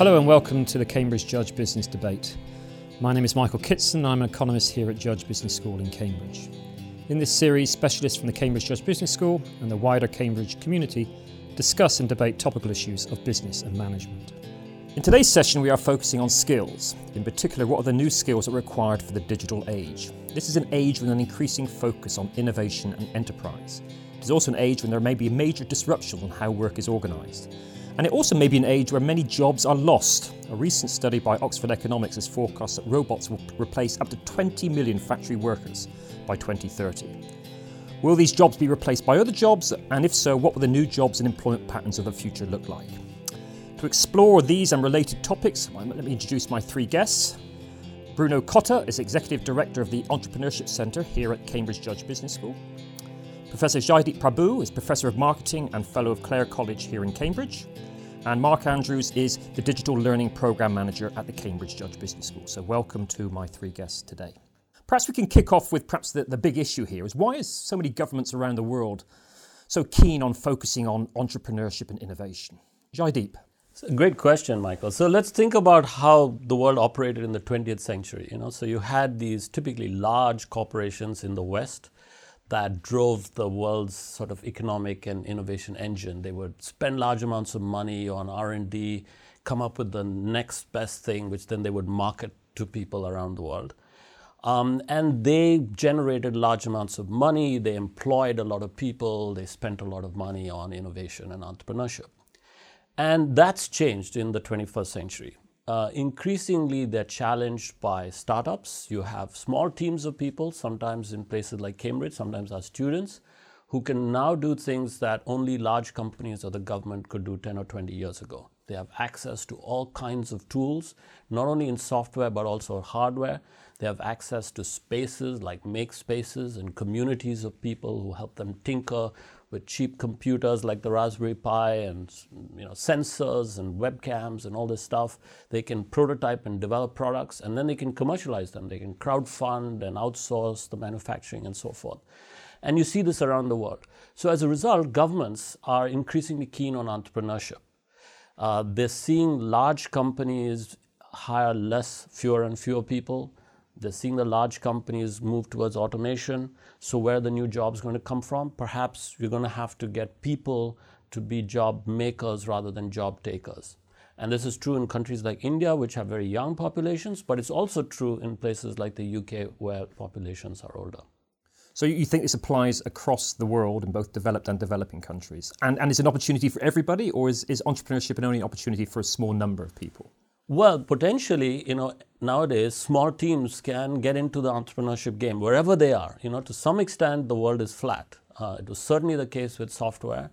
Hello and welcome to the Cambridge Judge Business Debate. My name is Michael Kitson and I'm an economist here at Judge Business School in Cambridge. In this series, specialists from the Cambridge Judge Business School and the wider Cambridge community discuss and debate topical issues of business and management. In today's session, we are focusing on skills. In particular, what are the new skills that are required for the digital age? This is an age with an increasing focus on innovation and enterprise. It is also an age when there may be major disruptions on how work is organised. And it also may be an age where many jobs are lost. A recent study by Oxford Economics has forecast that robots will replace up to 20 million factory workers by 2030. Will these jobs be replaced by other jobs? And if so, what will the new jobs and employment patterns of the future look like? To explore these and related topics, let me introduce my three guests. Bruno Cotta is Executive Director of the Entrepreneurship Centre here at Cambridge Judge Business School. Professor Jaideep Prabhu is Professor of Marketing and Fellow of Clare College here in Cambridge. And Mark Andrews is the Digital Learning Programme Manager at the Cambridge Judge Business School. So welcome to my three guests today. Perhaps we can kick off with perhaps the big issue here is why is so many governments around the world so keen on focusing on entrepreneurship and innovation? Jaideep. It's a great question, Michael. So let's think about how the world operated in the 20th century. So you had these typically large corporations in the West that drove the world's sort of economic and innovation engine. They would spend large amounts of money on R&D, come up with the next best thing, which then they would market to people around the world. And they generated large amounts of money, they employed a lot of people, they spent a lot of money on innovation and entrepreneurship. And that's changed in the 21st century. Increasingly, they're challenged by startups. You have small teams of people, sometimes in places like Cambridge, sometimes our students, who can now do things that only large companies or the government could do 10 or 20 years ago. They have access to all kinds of tools, not only in software, but also hardware. They have access to spaces like make spaces and communities of people who help them tinker with cheap computers like the Raspberry Pi and sensors and webcams and all this stuff. They can prototype and develop products and then they can commercialize them. They can crowdfund and outsource the manufacturing and so forth. And you see this around the world. So as a result, governments are increasingly keen on entrepreneurship. They're seeing large companies hire fewer and fewer people. They're seeing the large companies move towards automation. So where are the new jobs going to come from? Perhaps you're going to have to get people to be job makers rather than job takers. And this is true in countries like India, which have very young populations, but it's also true in places like the UK, where populations are older. So you think this applies across the world in both developed and developing countries? And it's an opportunity for everybody, or is entrepreneurship an only opportunity for a small number of people? Well, potentially, nowadays, small teams can get into the entrepreneurship game wherever they are. To some extent, the world is flat. It was certainly the case with software.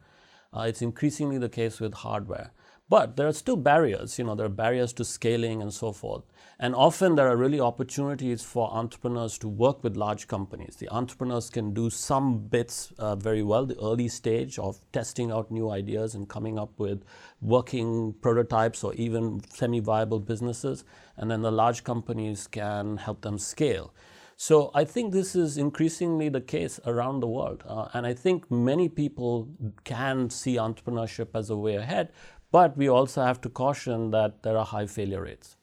It's increasingly the case with hardware. But there are still barriers. There are barriers to scaling and so forth. And often there are really opportunities for entrepreneurs to work with large companies. The entrepreneurs can do some bits very well, the early stage of testing out new ideas and coming up with working prototypes or even semi-viable businesses. And then the large companies can help them scale. So I think this is increasingly the case around the world. And I think many people can see entrepreneurship as a way ahead, but we also have to caution that there are high failure rates.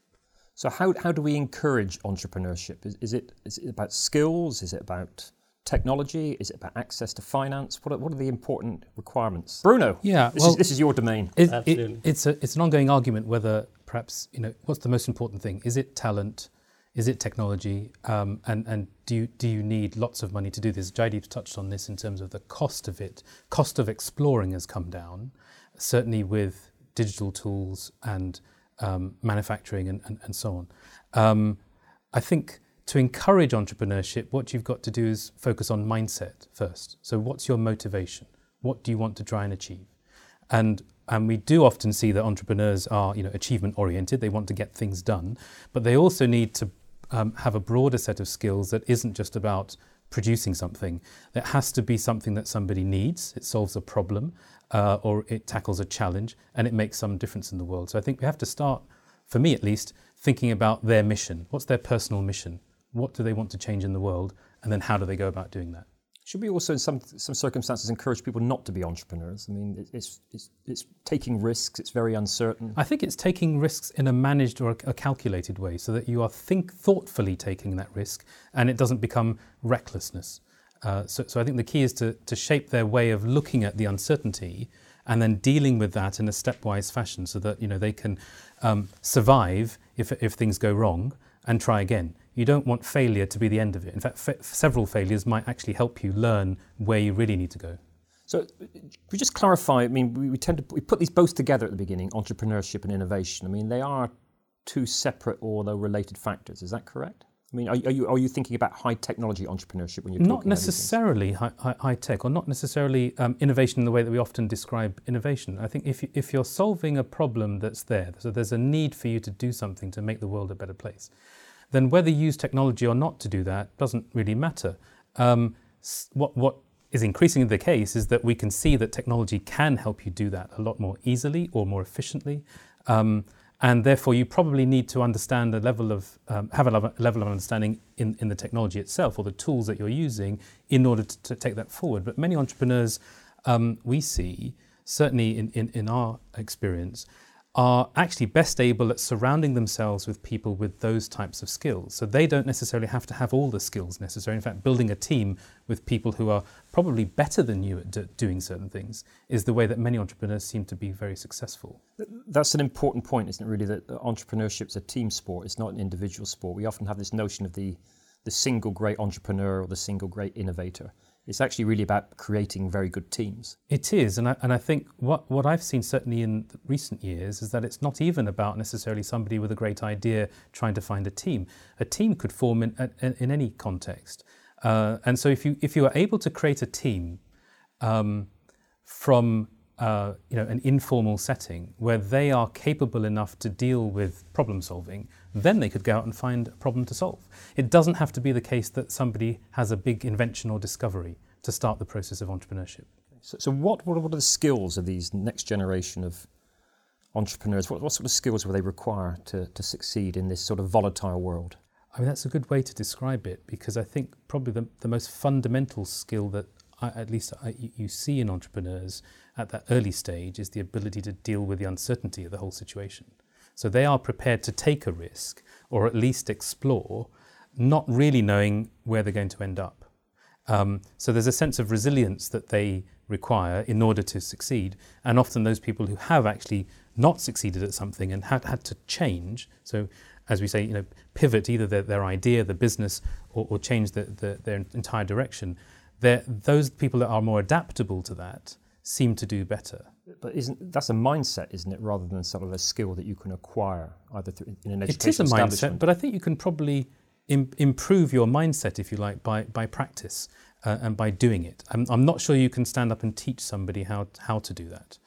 So how do we encourage entrepreneurship? Is it about skills? Is it about technology? Is it about access to finance? What are the important requirements? Bruno, this is your domain. Absolutely. It's an ongoing argument whether perhaps, what's the most important thing? Is it talent? Is it technology? And do you need lots of money to do this? Jaideep's touched on this in terms of the cost of it. Cost of exploring has come down, certainly with digital tools and manufacturing and so on. I think to encourage entrepreneurship, what you've got to do is focus on mindset first. So what's your motivation? What do you want to try and achieve? And we do often see that entrepreneurs are achievement oriented. They want to get things done, but they also need to have a broader set of skills that isn't just about producing something. That has to be something that somebody needs. It solves a problem or it tackles a challenge and it makes some difference in the world. So I think we have to start, for me at least, thinking about their mission. What's their personal mission? What do they want to change in the world? And then how do they go about doing that? Should we also, in some circumstances, encourage people not to be entrepreneurs? I mean, it's taking risks. It's very uncertain. I think it's taking risks in a managed or a calculated way, so that you are thoughtfully taking that risk, and it doesn't become recklessness. So I think the key is to shape their way of looking at the uncertainty, and then dealing with that in a stepwise fashion, so that they can survive if things go wrong and try again. You don't want failure to be the end of it. In fact, several failures might actually help you learn where you really need to go. So, we just clarify. I mean, we tend to put these both together at the beginning: entrepreneurship and innovation. I mean, they are two separate, although related, factors. Is that correct? I mean, are you thinking about high technology entrepreneurship when you're talking about high tech, or not necessarily innovation in the way that we often describe innovation? I think if you're solving a problem that's there, so there's a need for you to do something to make the world a better place, then whether you use technology or not to do that doesn't really matter. What is increasingly the case is that we can see that technology can help you do that a lot more easily or more efficiently, and therefore you probably need to understand the level of have a level of understanding in the technology itself or the tools that you're using in order to take that forward. But many entrepreneurs we see, certainly in our experience, are actually best able at surrounding themselves with people with those types of skills. So they don't necessarily have to have all the skills necessary. In fact, building a team with people who are probably better than you at doing certain things is the way that many entrepreneurs seem to be very successful. That's an important point, isn't it, really, that entrepreneurship is a team sport. It's not an individual sport. We often have this notion of the single great entrepreneur or the single great innovator. It's actually really about creating very good teams. It is, and I think what I've seen certainly in recent years is that it's not even about necessarily somebody with a great idea trying to find a team. A team could form in any context, and so if you are able to create a team from an informal setting where they are capable enough to deal with problem solving, then they could go out and find a problem to solve. It doesn't have to be the case that somebody has a big invention or discovery to start the process of entrepreneurship. So what are the skills of these next generation of entrepreneurs? What sort of skills will they require to succeed in this sort of volatile world? I mean, that's a good way to describe it, because I think probably the most fundamental skill that you see in entrepreneurs at that early stage is the ability to deal with the uncertainty of the whole situation. So they are prepared to take a risk, or at least explore, not really knowing where they're going to end up. So there's a sense of resilience that they require in order to succeed. And often those people who have actually not succeeded at something and had to change, so as we say, pivot either their idea, the business, or change their entire direction, those people that are more adaptable to that seem to do better. But that's a mindset, isn't it, rather than sort of a skill that you can acquire either through in an educational establishment? It is a mindset, but I think you can probably improve your mindset, if you like, by practice and by doing it. I'm not sure you can stand up and teach somebody how to do that.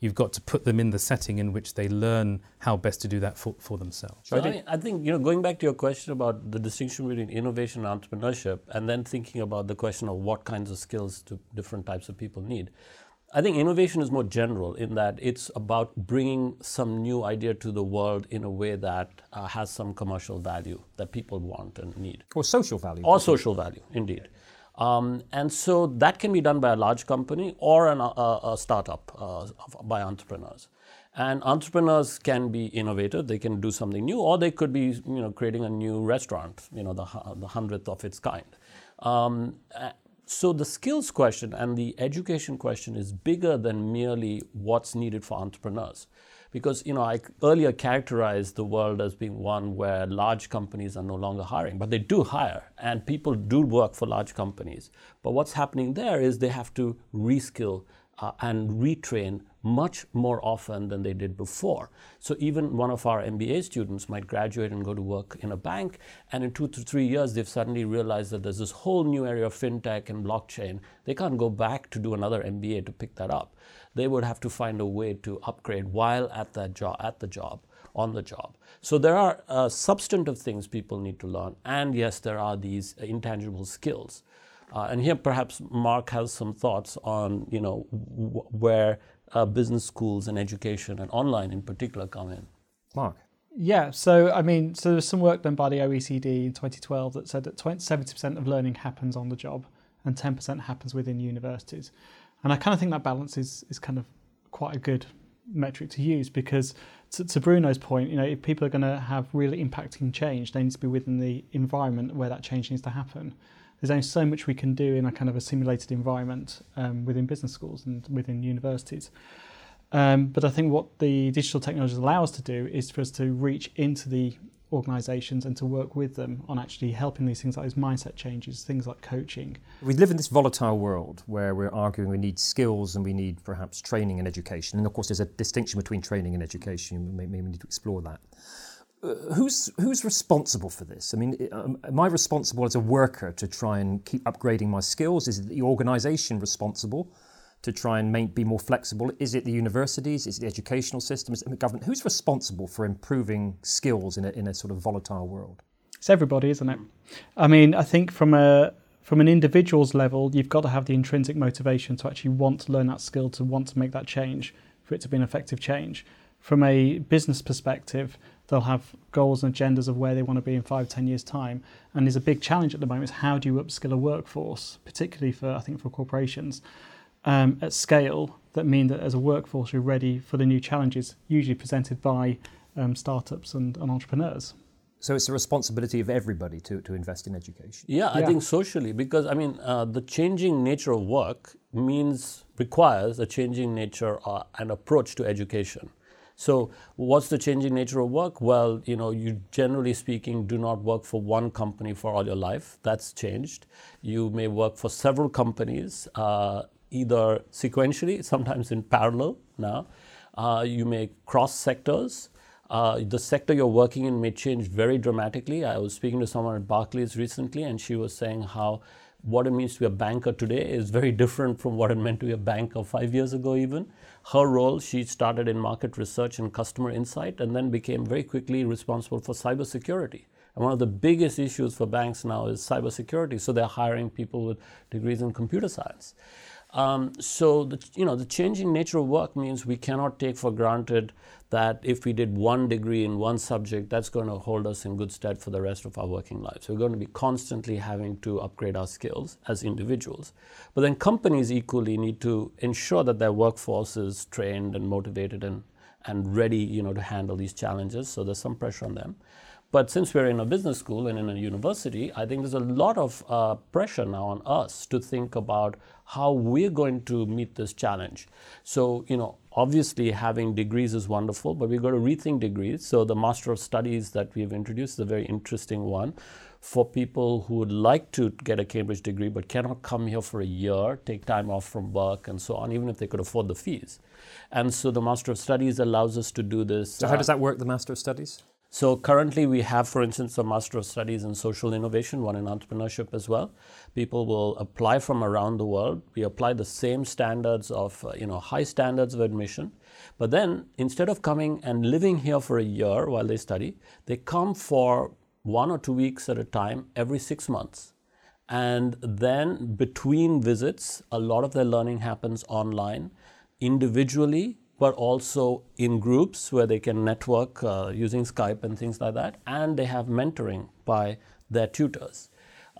You've got to put them in the setting in which they learn how best to do that for themselves. So I think, going back to your question about the distinction between innovation and entrepreneurship, and then thinking about the question of what kinds of skills do different types of people need, I think innovation is more general in that it's about bringing some new idea to the world in a way that has some commercial value that people want and need. Or social value. Or social value, indeed. And so that can be done by a large company or a startup by entrepreneurs. And entrepreneurs can be innovative; they can do something new, or they could be, creating a new restaurant, the 100th of its kind. So the skills question and the education question is bigger than merely what's needed for entrepreneurs. Because, I earlier characterized the world as being one where large companies are no longer hiring, but they do hire, and people do work for large companies. But what's happening there is they have to reskill and retrain much more often than they did before. So even one of our MBA students might graduate and go to work in a bank, and in 2 to 3 years, they've suddenly realized that there's this whole new area of fintech and blockchain. They can't go back to do another MBA to pick that up. They would have to find a way to upgrade while on the job. So there are substantive things people need to learn, and yes, there are these intangible skills. And here, perhaps Mark has some thoughts on where business schools and education and online in particular come in. Mark. Yeah. So there was some work done by the OECD in 2012 that said that 70% of learning happens on the job. and 10% happens within universities. And I kind of think that balance is kind of quite a good metric to use, because to Bruno's point, you know, if people are going to have really impacting change, they need to be within the environment where that change needs to happen. There's only so much we can do in a kind of a simulated environment within business schools and within universities. But I think what the digital technologies allow us to do is for us to reach into the organisations and to work with them on actually helping these things, like those mindset changes, things like coaching. We live in this volatile world where we're arguing we need skills and we need perhaps training and education. And of course, there's a distinction between training and education. Maybe we need to explore that. Who's responsible for this? I mean, am I responsible as a worker to try and keep upgrading my skills? Is it the organisation responsible to try and be more flexible? Is it the universities? Is it the educational system? Is it the government? Who's responsible for improving skills in a sort of volatile world? It's everybody, isn't it? I mean, I think from an individual's level, you've got to have the intrinsic motivation to actually want to learn that skill, to want to make that change, for it to be an effective change. From a business perspective, they'll have goals and agendas of where they want to be in 5-10 years' time. And there's a big challenge at the moment is how do you upskill a workforce, particularly for corporations, at scale, that mean that as a workforce you're ready for the new challenges usually presented by startups and entrepreneurs. So it's the responsibility of everybody to invest in education. Yeah, I think socially, because I mean the changing nature of work requires a changing nature and approach to education. So what's the changing nature of work? Well, you know, you generally speaking do not work for one company for all your life. That's changed. You may work for several companies, either sequentially, sometimes in parallel now. You may cross sectors. The sector you're working in may change very dramatically. I was speaking to someone at Barclays recently, and she was saying how what it means to be a banker today is very different from what it meant to be a banker 5 years ago even. Her role, she started in market research and customer insight, and then became very quickly responsible for cybersecurity. And one of the biggest issues for banks now is cybersecurity, so they're hiring people with degrees in computer science. So the changing nature of work means we cannot take for granted that if we did one degree in one subject, that's going to hold us in good stead for the rest of our working lives. We're going to be constantly having to upgrade our skills as individuals. But then companies equally need to ensure that their workforce is trained and motivated and ready, you know, to handle these challenges. So there's some pressure on them. But since we're in a business school and in a university, I think there's a lot of pressure now on us to think about how we're going to meet this challenge. So, you know, obviously having degrees is wonderful, but we've got to rethink degrees. So the Master of Studies that we've introduced is a very interesting one for people who would like to get a Cambridge degree but cannot come here for a year, take time off from work and so on, even if they could afford the fees. And so the Master of Studies allows us to do this. So how does that work, the Master of Studies? So currently we have, for instance, a Master of Studies in Social Innovation, one in Entrepreneurship as well. People will apply from around the world. We apply the same standards of, high standards of admission. But then instead of coming and living here for a year while they study, they come for 1 or 2 weeks at a time every 6 months. And then between visits, a lot of their learning happens online, individually, but also in groups where they can network using Skype and things like that. And they have mentoring by their tutors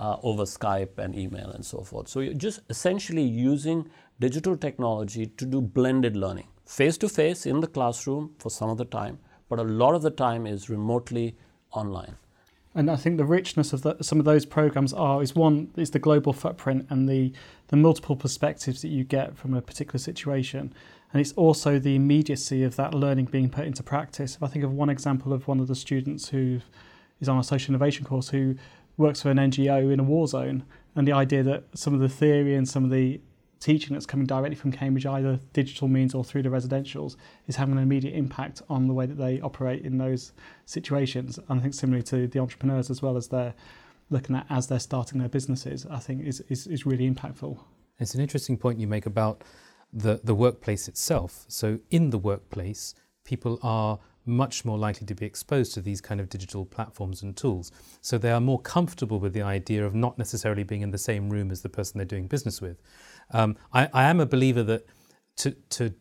over Skype and email and so forth. So you're just essentially using digital technology to do blended learning, face-to-face in the classroom for some of the time, but a lot of the time is remotely online. And I think the richness of some of those programs is the global footprint and the multiple perspectives that you get from a particular situation. And it's also the immediacy of that learning being put into practice. If I think of one example of one of the students who is on a social innovation course who works for an NGO in a war zone, and the idea that some of the theory and some of the teaching that's coming directly from Cambridge, either digital means or through the residentials, is having an immediate impact on the way that they operate in those situations. And I think similarly to the entrepreneurs as well as they're looking at as they're starting their businesses, I think is really impactful. It's an interesting point you make about the workplace itself. So in the workplace, people are much more likely to be exposed to these kind of digital platforms and tools. So they are more comfortable with the idea of not necessarily being in the same room as the person they're doing business with. I am a believer that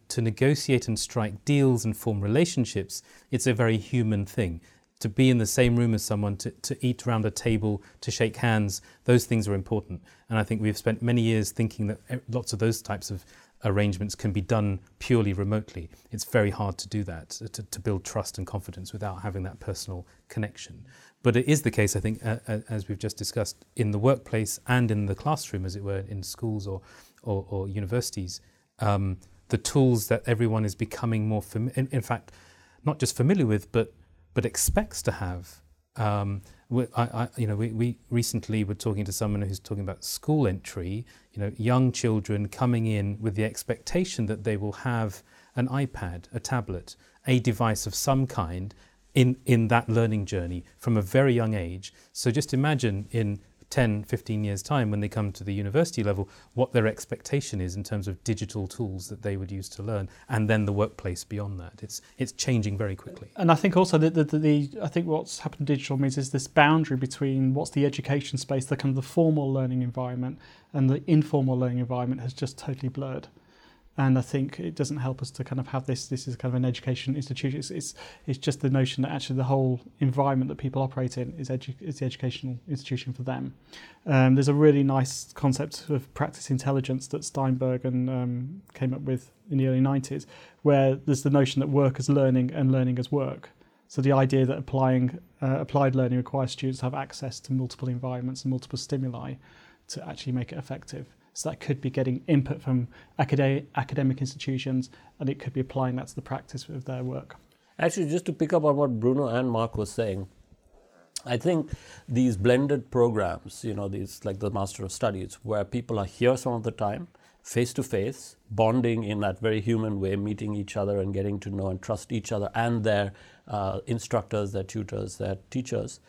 to negotiate and strike deals and form relationships, it's a very human thing. to be in the same room as someone, to eat around a table, to shake hands, those things are important. And I think we've spent many years thinking that lots of those types of arrangements can be done purely remotely. It's very hard to do that, to build trust and confidence without having that personal connection. But it is the case, I think, as we've just discussed, in the workplace and in the classroom, as it were, in schools or universities, the tools that everyone is becoming more familiar, in fact, not just familiar with, but expects to have. We recently were talking to someone who's talking about school entry, young children coming in with the expectation that they will have an iPad, a tablet, a device of some kind in that learning journey from a very young age. So just imagine in 10, 15 years' time when they come to the university level, what their expectation is in terms of digital tools that they would use to learn, and then the workplace beyond that. It's changing very quickly. And I think also that I think what's happened to digital means is this boundary between what's the education space, the kind of the formal learning environment, and the informal learning environment has just totally blurred. And I think it doesn't help us to kind of have this is kind of an education institution. It's just the notion that actually the whole environment that people operate in is the educational institution for them. There's a really nice concept of practice intelligence that Steinberg and came up with in the early 90s, where there's the notion that work is learning and learning is work. So the idea that applied learning requires students to have access to multiple environments and multiple stimuli to actually make it effective. So that could be getting input from academic institutions, and it could be applying that to the practice of their work. Actually, just to pick up on what Bruno and Mark were saying, I think these blended programs, these like the Master of Studies, where people are here some of the time, face-to-face, bonding in that very human way, meeting each other and getting to know and trust each other and their instructors, their tutors, their teachers.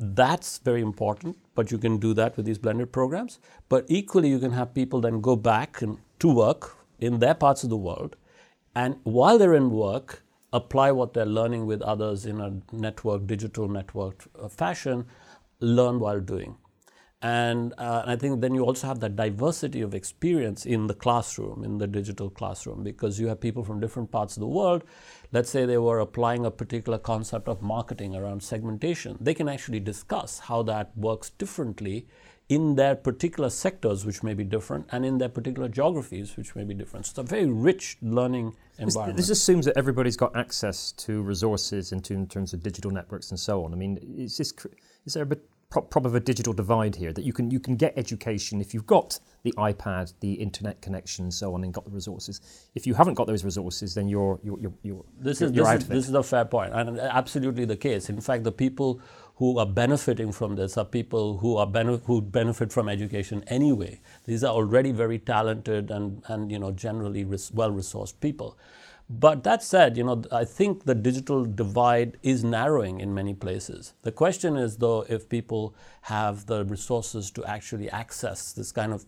That's very important, but you can do that with these blended programs. But equally, you can have people then go back to work in their parts of the world, and while they're in work, apply what they're learning with others in a digital network fashion, learn while doing. And I think then you also have that diversity of experience in the classroom, in the digital classroom, because you have people from different parts of the world. Let's say they were applying a particular concept of marketing around segmentation. They can actually discuss how that works differently in their particular sectors, which may be different, and in their particular geographies, which may be different. So it's a very rich learning environment. This assumes that everybody's got access to resources in terms of digital networks and so on. I mean, is there a bit prop of a digital divide here, that you can get education if you've got the iPad, the internet connection, and so on, and got the resources? If you haven't got those resources, then you're out of it. This is a fair point, and absolutely the case. In fact, the people who are benefiting from this are people who benefit from education anyway. These are already very talented and generally well-resourced people. But that said, I think the digital divide is narrowing in many places. The question is, though, if people have the resources to actually access this kind of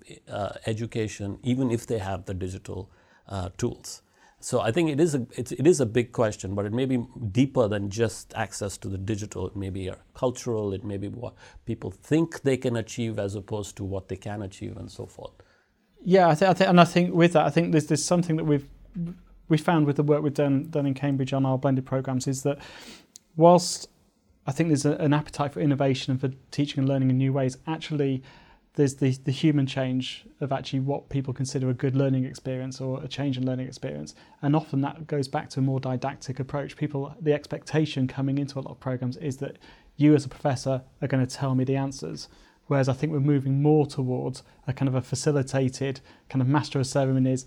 education, even if they have the digital tools. So I think it is a big question, but it may be deeper than just access to the digital. It may be cultural. It may be what people think they can achieve as opposed to what they can achieve, and so forth. Yeah, I think with that, I think there's something that we found with the work we've done in Cambridge on our blended programs is that whilst I think there's an appetite for innovation and for teaching and learning in new ways, actually there's the human change of actually what people consider a good learning experience or a change in learning experience. And often that goes back to a more didactic approach. The expectation coming into a lot of programs is that you as a professor are going to tell me the answers. Whereas I think we're moving more towards a kind of a facilitated kind of master of ceremonies,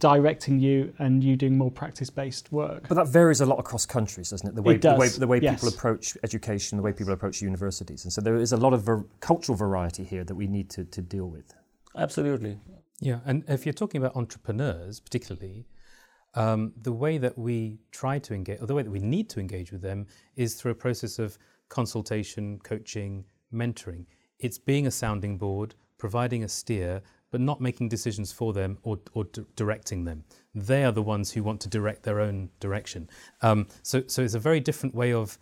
directing you, and you doing more practice-based work. But that varies a lot across countries, doesn't it? The way people approach education, the way people approach universities. And so there is a lot of cultural variety here that we need to deal with. Absolutely. Yeah, and if you're talking about entrepreneurs particularly, the way that we try to engage, or the way that we need to engage with them, is through a process of consultation, coaching, mentoring. It's being a sounding board, providing a steer, but not making decisions for them or directing them. They are the ones who want to direct their own direction. So it's a very different way of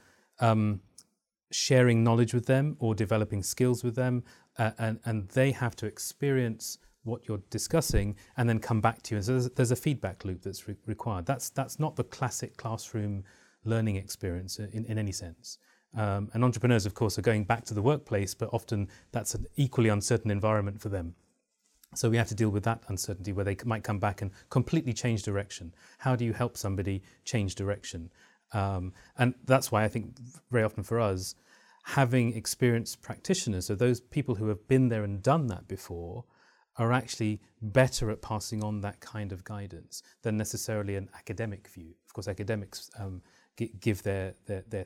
sharing knowledge with them or developing skills with them, and they have to experience what you're discussing and then come back to you. And so there's a feedback loop that's required. That's not the classic classroom learning experience in any sense. And entrepreneurs, of course, are going back to the workplace, but often that's an equally uncertain environment for them. So we have to deal with that uncertainty where they might come back and completely change direction. How do you help somebody change direction? And that's why I think very often for us, having experienced practitioners, so those people who have been there and done that before, are actually better at passing on that kind of guidance than necessarily an academic view. Of course, academics give their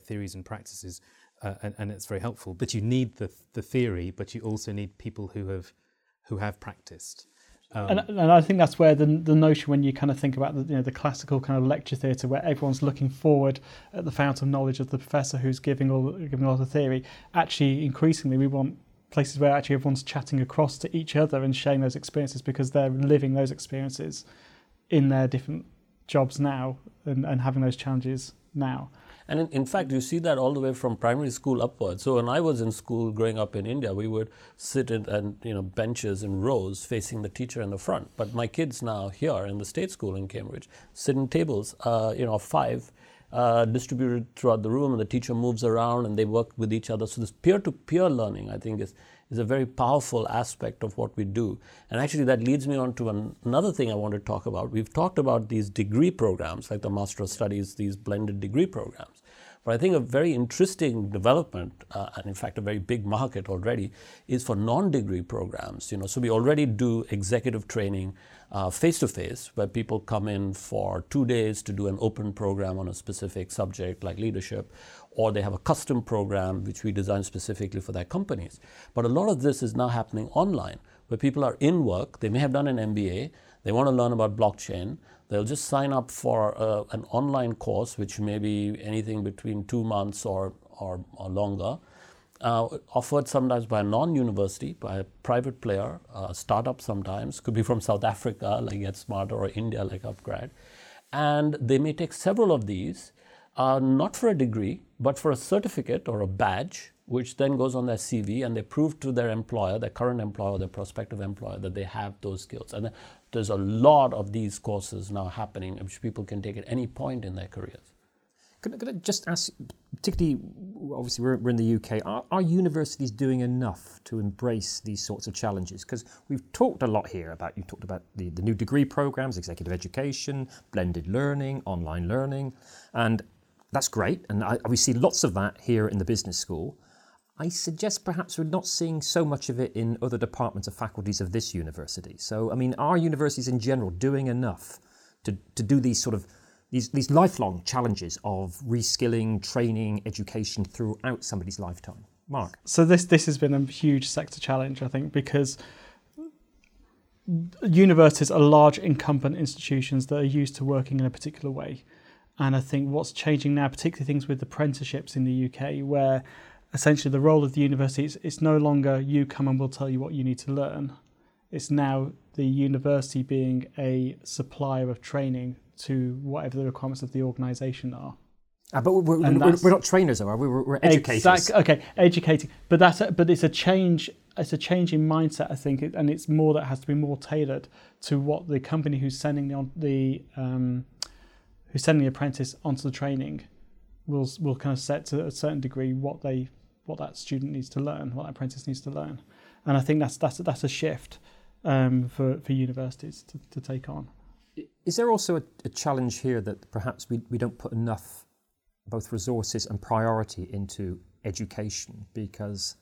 theories and practices, and it's very helpful. But you need the theory, but you also need people who have practiced. And I think that's where the notion, when you kind of think about the classical kind of lecture theatre, where everyone's looking forward at the fount of knowledge of the professor who's giving a lot of theory. Actually, increasingly, we want places where actually everyone's chatting across to each other and sharing those experiences, because they're living those experiences in their different jobs now and having those challenges now. And in fact, you see that all the way from primary school upwards. So when I was in school growing up in India, we would sit at benches in rows facing the teacher in the front. But my kids now here in the state school in Cambridge sit in tables, five, distributed throughout the room, and the teacher moves around and they work with each other. So this peer-to-peer learning, I think, is a very powerful aspect of what we do. And actually that leads me on to another thing I want to talk about. We've talked about these degree programs, like the Master of Studies, these blended degree programs. But I think a very interesting development, and in fact a very big market already, is for non-degree programs. So we already do executive training face-to-face, where people come in for 2 days to do an open program on a specific subject like leadership, or they have a custom program which we design specifically for their companies. But a lot of this is now happening online, where people are in work, they may have done an MBA, they want to learn about blockchain, they'll just sign up for an online course, which may be anything between 2 months or longer, offered sometimes by a non-university, by a private player, a startup sometimes, could be from South Africa, like Get Smarter, or India, like Upgrad. And they may take several of these, not for a degree, but for a certificate or a badge, which then goes on their CV, and they prove to their employer, their current employer, their prospective employer, that they have those skills. And there's a lot of these courses now happening, which people can take at any point in their careers. Could I just ask, particularly, obviously we're in the UK, are universities doing enough to embrace these sorts of challenges? Because we've talked a lot here about, you talked about the new degree programs, executive education, blended learning, online learning, and that's great. And we see lots of that here in the business school. I suggest perhaps we're not seeing so much of it in other departments or faculties of this university. So, I mean, are universities in general doing enough to do these sort of these lifelong challenges of reskilling, training, education throughout somebody's lifetime? Mark? So this has been a huge sector challenge, I think, because universities are large incumbent institutions that are used to working in a particular way. And I think what's changing now, particularly things with apprenticeships in the UK, where essentially the role of the university is it's no longer you come and we'll tell you what you need to learn. It's now the university being a supplier of training to whatever the requirements of the organisation are. But we're not trainers, though, are we? We're educators. Exactly. Okay, educating. But it's a change. It's a change in mindset, I think, and it's more that has to be more tailored to what the company who's sending the apprentice onto the training will kind of set to a certain degree what that student needs to learn, what that apprentice needs to learn. And I think that's a shift for universities to take on. Is there also a challenge here that perhaps we don't put enough both resources and priority into education, because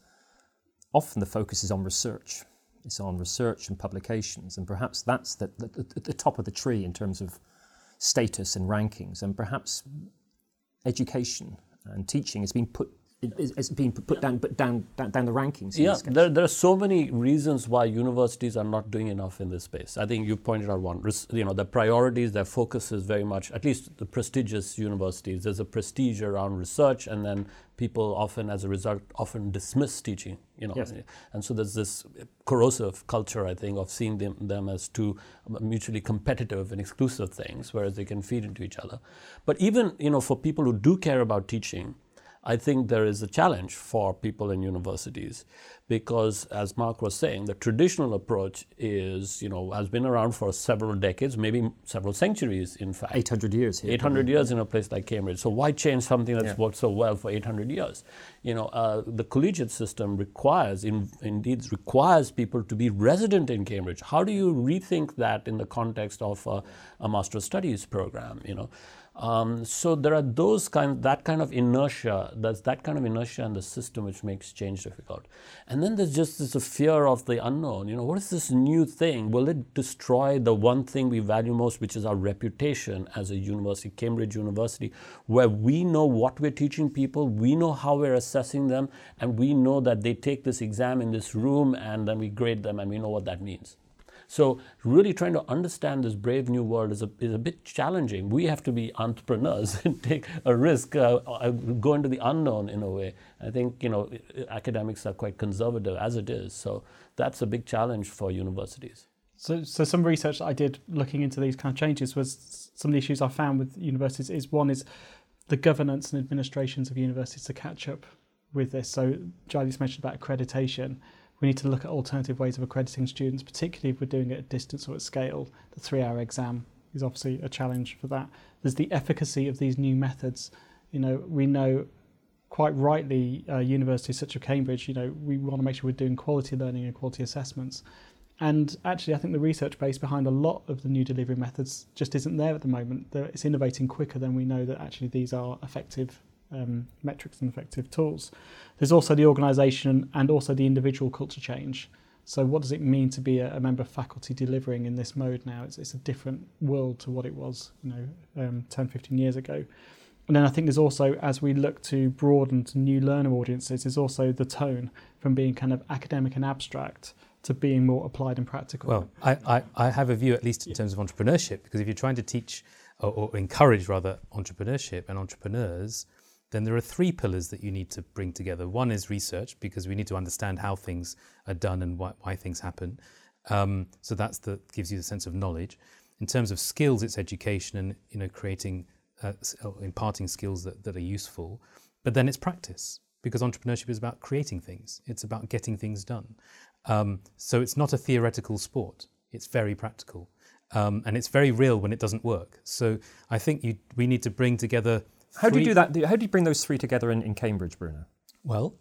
often the focus is on research. It's on research and publications, and perhaps that's the top of the tree in terms of status and rankings, and perhaps education and teaching has been put down the rankings. Yeah, there are so many reasons why universities are not doing enough in this space. I think you pointed out one. Their priorities, their focus is very much, at least the prestigious universities, there's a prestige around research, and then people often, as a result, dismiss teaching. Yes. And so there's this corrosive culture, I think, of seeing them as two mutually competitive and exclusive things, whereas they can feed into each other. But even for people who do care about teaching, I think there is a challenge for people in universities because, as Mark was saying, the traditional approach is, has been around for several decades, maybe several centuries, in fact. 800 years here. 800 years in a place like Cambridge. So why change something that's worked so well for 800 years? The collegiate system requires, indeed requires people to be resident in Cambridge. How do you rethink that in the context of a master's studies program, So there are that kind of inertia in the system which makes change difficult. And then there's just this fear of the unknown. What is this new thing? Will it destroy the one thing we value most, which is our reputation as a university, Cambridge University, where we know what we're teaching people, we know how we're assessing them, and we know that they take this exam in this room and then we grade them and we know what that means. So really trying to understand this brave new world is a bit challenging. We have to be entrepreneurs and take a risk, go into the unknown in a way. I think, academics are quite conservative as it is. So that's a big challenge for universities. So some research I did looking into these kind of changes was some of the issues I found with universities is one is the governance and administrations of universities to catch up with this. So Jaideep mentioned about accreditation. We need to look at alternative ways of accrediting students, particularly if we're doing it at distance or at scale. The 3-hour exam is obviously a challenge for that. There's the efficacy of these new methods. We know quite rightly universities such as Cambridge, we want to make sure we're doing quality learning and quality assessments. And actually, I think the research base behind a lot of the new delivery methods just isn't there at the moment. It's innovating quicker than we know that actually these are effective metrics and effective tools. There's also the organisation and also the individual culture change. So what does it mean to be a member of faculty delivering in this mode now? It's a different world to what it was 10, 15 years ago. And then I think there's also, as we look to broaden to new learner audiences, there's also the tone from being kind of academic and abstract to being more applied and practical. Well, I have a view, at least in terms of entrepreneurship, because if you're trying to teach or encourage rather entrepreneurship and entrepreneurs, then there are three pillars that you need to bring together. One is research, because we need to understand how things are done and why things happen. So that gives you the sense of knowledge. In terms of skills, it's education and creating, imparting skills that are useful. But then it's practice, because entrepreneurship is about creating things. It's about getting things done. So it's not a theoretical sport. It's very practical. And it's very real when it doesn't work. So I think we need to bring together... How do you do that? How do you bring those three together in Cambridge, Bruno? Well,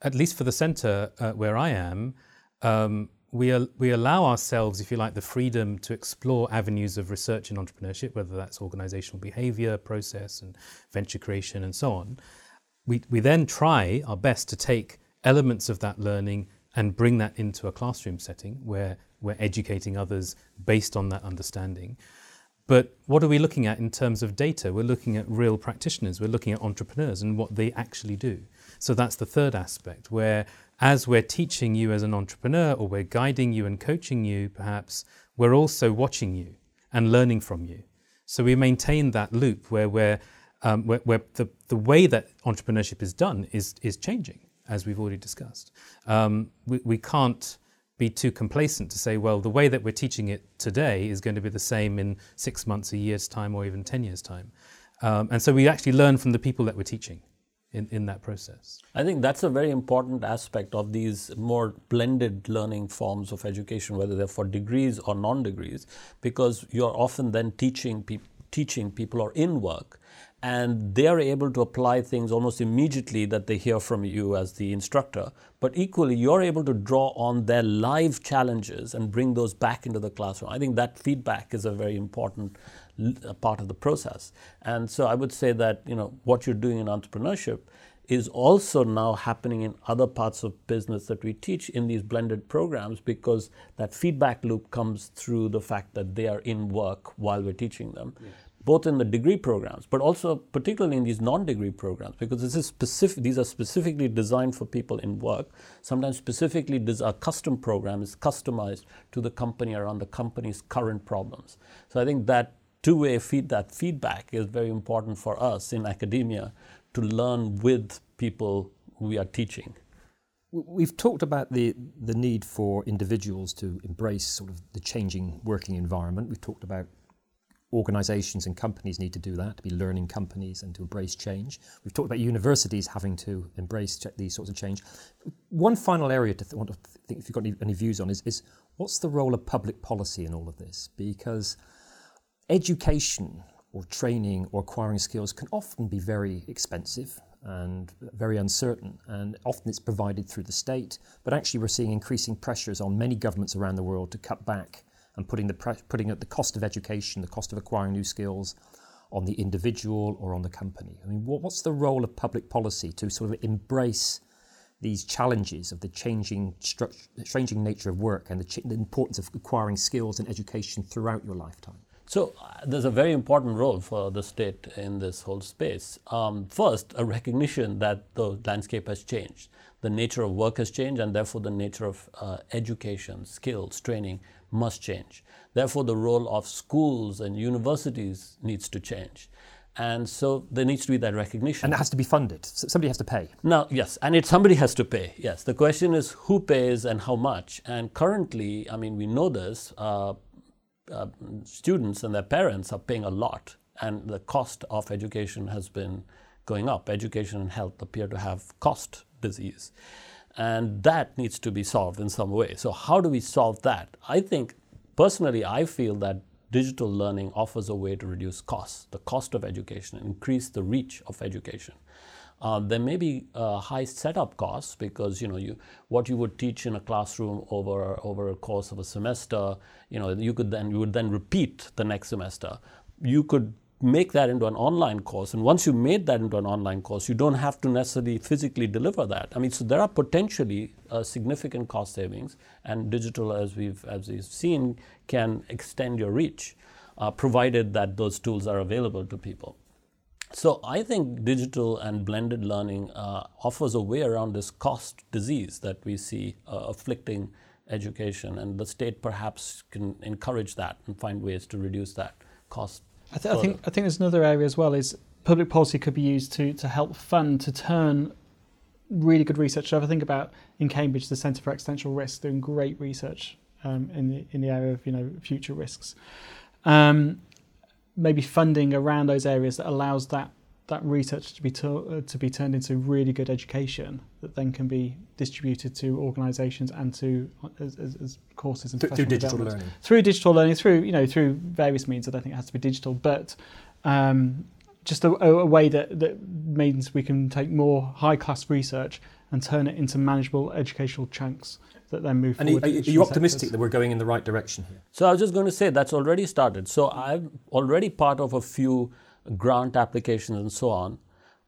at least for the centre where I am, we allow ourselves, if you like, the freedom to explore avenues of research and entrepreneurship, whether that's organisational behaviour, process and venture creation and so on. We then try our best to take elements of that learning and bring that into a classroom setting where we're educating others based on that understanding. But what are we looking at in terms of data? We're looking at real practitioners, we're looking at entrepreneurs and what they actually do. So that's the third aspect, where as we're teaching you as an entrepreneur or we're guiding you and coaching you perhaps, we're also watching you and learning from you. So we maintain that loop where the way that entrepreneurship is done is changing, as we've already discussed. We can't be too complacent to say, well, the way that we're teaching it today is going to be the same in 6 months, a year's time, or even 10 years' time. And so we actually learn from the people that we're teaching in that process. I think that's a very important aspect of these more blended learning forms of education, whether they're for degrees or non-degrees, because you're often then teaching people are in work. And they're able to apply things almost immediately that they hear from you as the instructor. But equally, you're able to draw on their live challenges and bring those back into the classroom. I think that feedback is a very important part of the process. And so I would say that, what you're doing in entrepreneurship is also now happening in other parts of business that we teach in these blended programs, because that feedback loop comes through the fact that they are in work while we're teaching them. Yeah. Both in the degree programs, but also particularly in these non-degree programs, because these are specifically designed for people in work. Sometimes specifically a custom program is customized to the company around the company's current problems. So I think that two-way feedback is very important for us in academia to learn with people we are teaching. We've talked about the need for individuals to embrace sort of the changing working environment. We've talked about organisations and companies need to do that, to be learning companies and to embrace change. We've talked about universities having to embrace these sorts of change. One final area to want to think, if you've got any views on, is what's the role of public policy in all of this? Because education or training or acquiring skills can often be very expensive and very uncertain, and often it's provided through the state, but actually we're seeing increasing pressures on many governments around the world to cut back and putting at the cost of education, the cost of acquiring new skills, on the individual or on the company. I mean, what's the role of public policy to sort of embrace these challenges of the changing nature of work and the importance of acquiring skills and education throughout your lifetime? So there's a very important role for the state in this whole space. First, a recognition that the landscape has changed. The nature of work has changed, and therefore the nature of education, skills, training must change. Therefore, the role of schools and universities needs to change. And so there needs to be that recognition. And that has to be funded. So somebody has to pay. Now, yes, and somebody has to pay, yes. The question is who pays and how much. And currently, I mean, we know this, students and their parents are paying a lot, and the cost of education has been going up. Education and health appear to have cost disease, and that needs to be solved in some way. So how do we solve that? I think, personally, I feel that digital learning offers a way to reduce costs, the cost of education, and increase the reach of education. There may be high setup costs because what you would teach in a classroom over a course of a semester, you would then repeat the next semester. You could make that into an online course, and once you made that into an online course, you don't have to necessarily physically deliver that. I mean, so there are potentially significant cost savings, and digital, as we've seen, can extend your reach, provided that those tools are available to people. So I think digital and blended learning offers a way around this cost disease that we see afflicting education, and the state perhaps can encourage that and find ways to reduce that cost. I think there's another area as well, is public policy could be used to help fund, to turn really good research. So if I think about in Cambridge, the Centre for Existential Risk doing great research in the area of future risks. Maybe funding around those areas that allows that research to be turned into really good education that then can be distributed to organisations and to as courses and through digital learning. Through digital learning, through various means. I don't think it has to be digital, but just a way that means we can take more high class research and turn it into manageable educational chunks that then move forward. And are you optimistic that we're going in the right direction here? So I was just going to say that's already started. So I'm already part of a few grant applications and so on,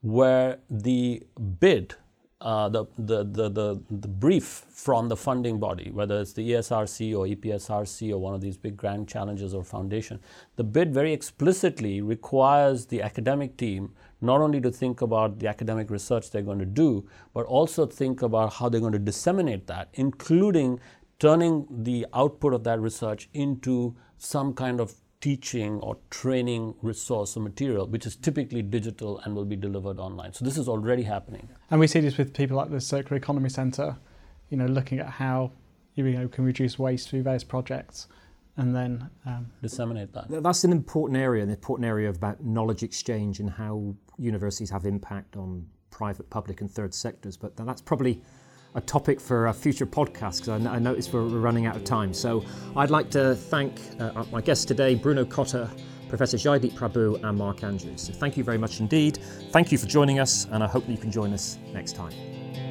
where the bid, the brief from the funding body, whether it's the ESRC or EPSRC or one of these big grand challenges or foundation, the bid very explicitly requires the academic team not only to think about the academic research they're going to do, but also think about how they're going to disseminate that, including turning the output of that research into some kind of teaching or training resource or material, which is typically digital and will be delivered online. So this is already happening. And we see this with people like the Circular Economy Centre, looking at how can reduce waste through various projects, and then disseminate that. That's an important area about knowledge exchange and how universities have impact on private, public and third sectors, but that's probably a topic for a future podcast because I noticed we're running out of time. So I'd like to thank my guests today, Bruno Cotta, Professor Jaideep Prabhu and Mark Andrews. So thank you very much indeed. Thank you for joining us, and I hope that you can join us next time.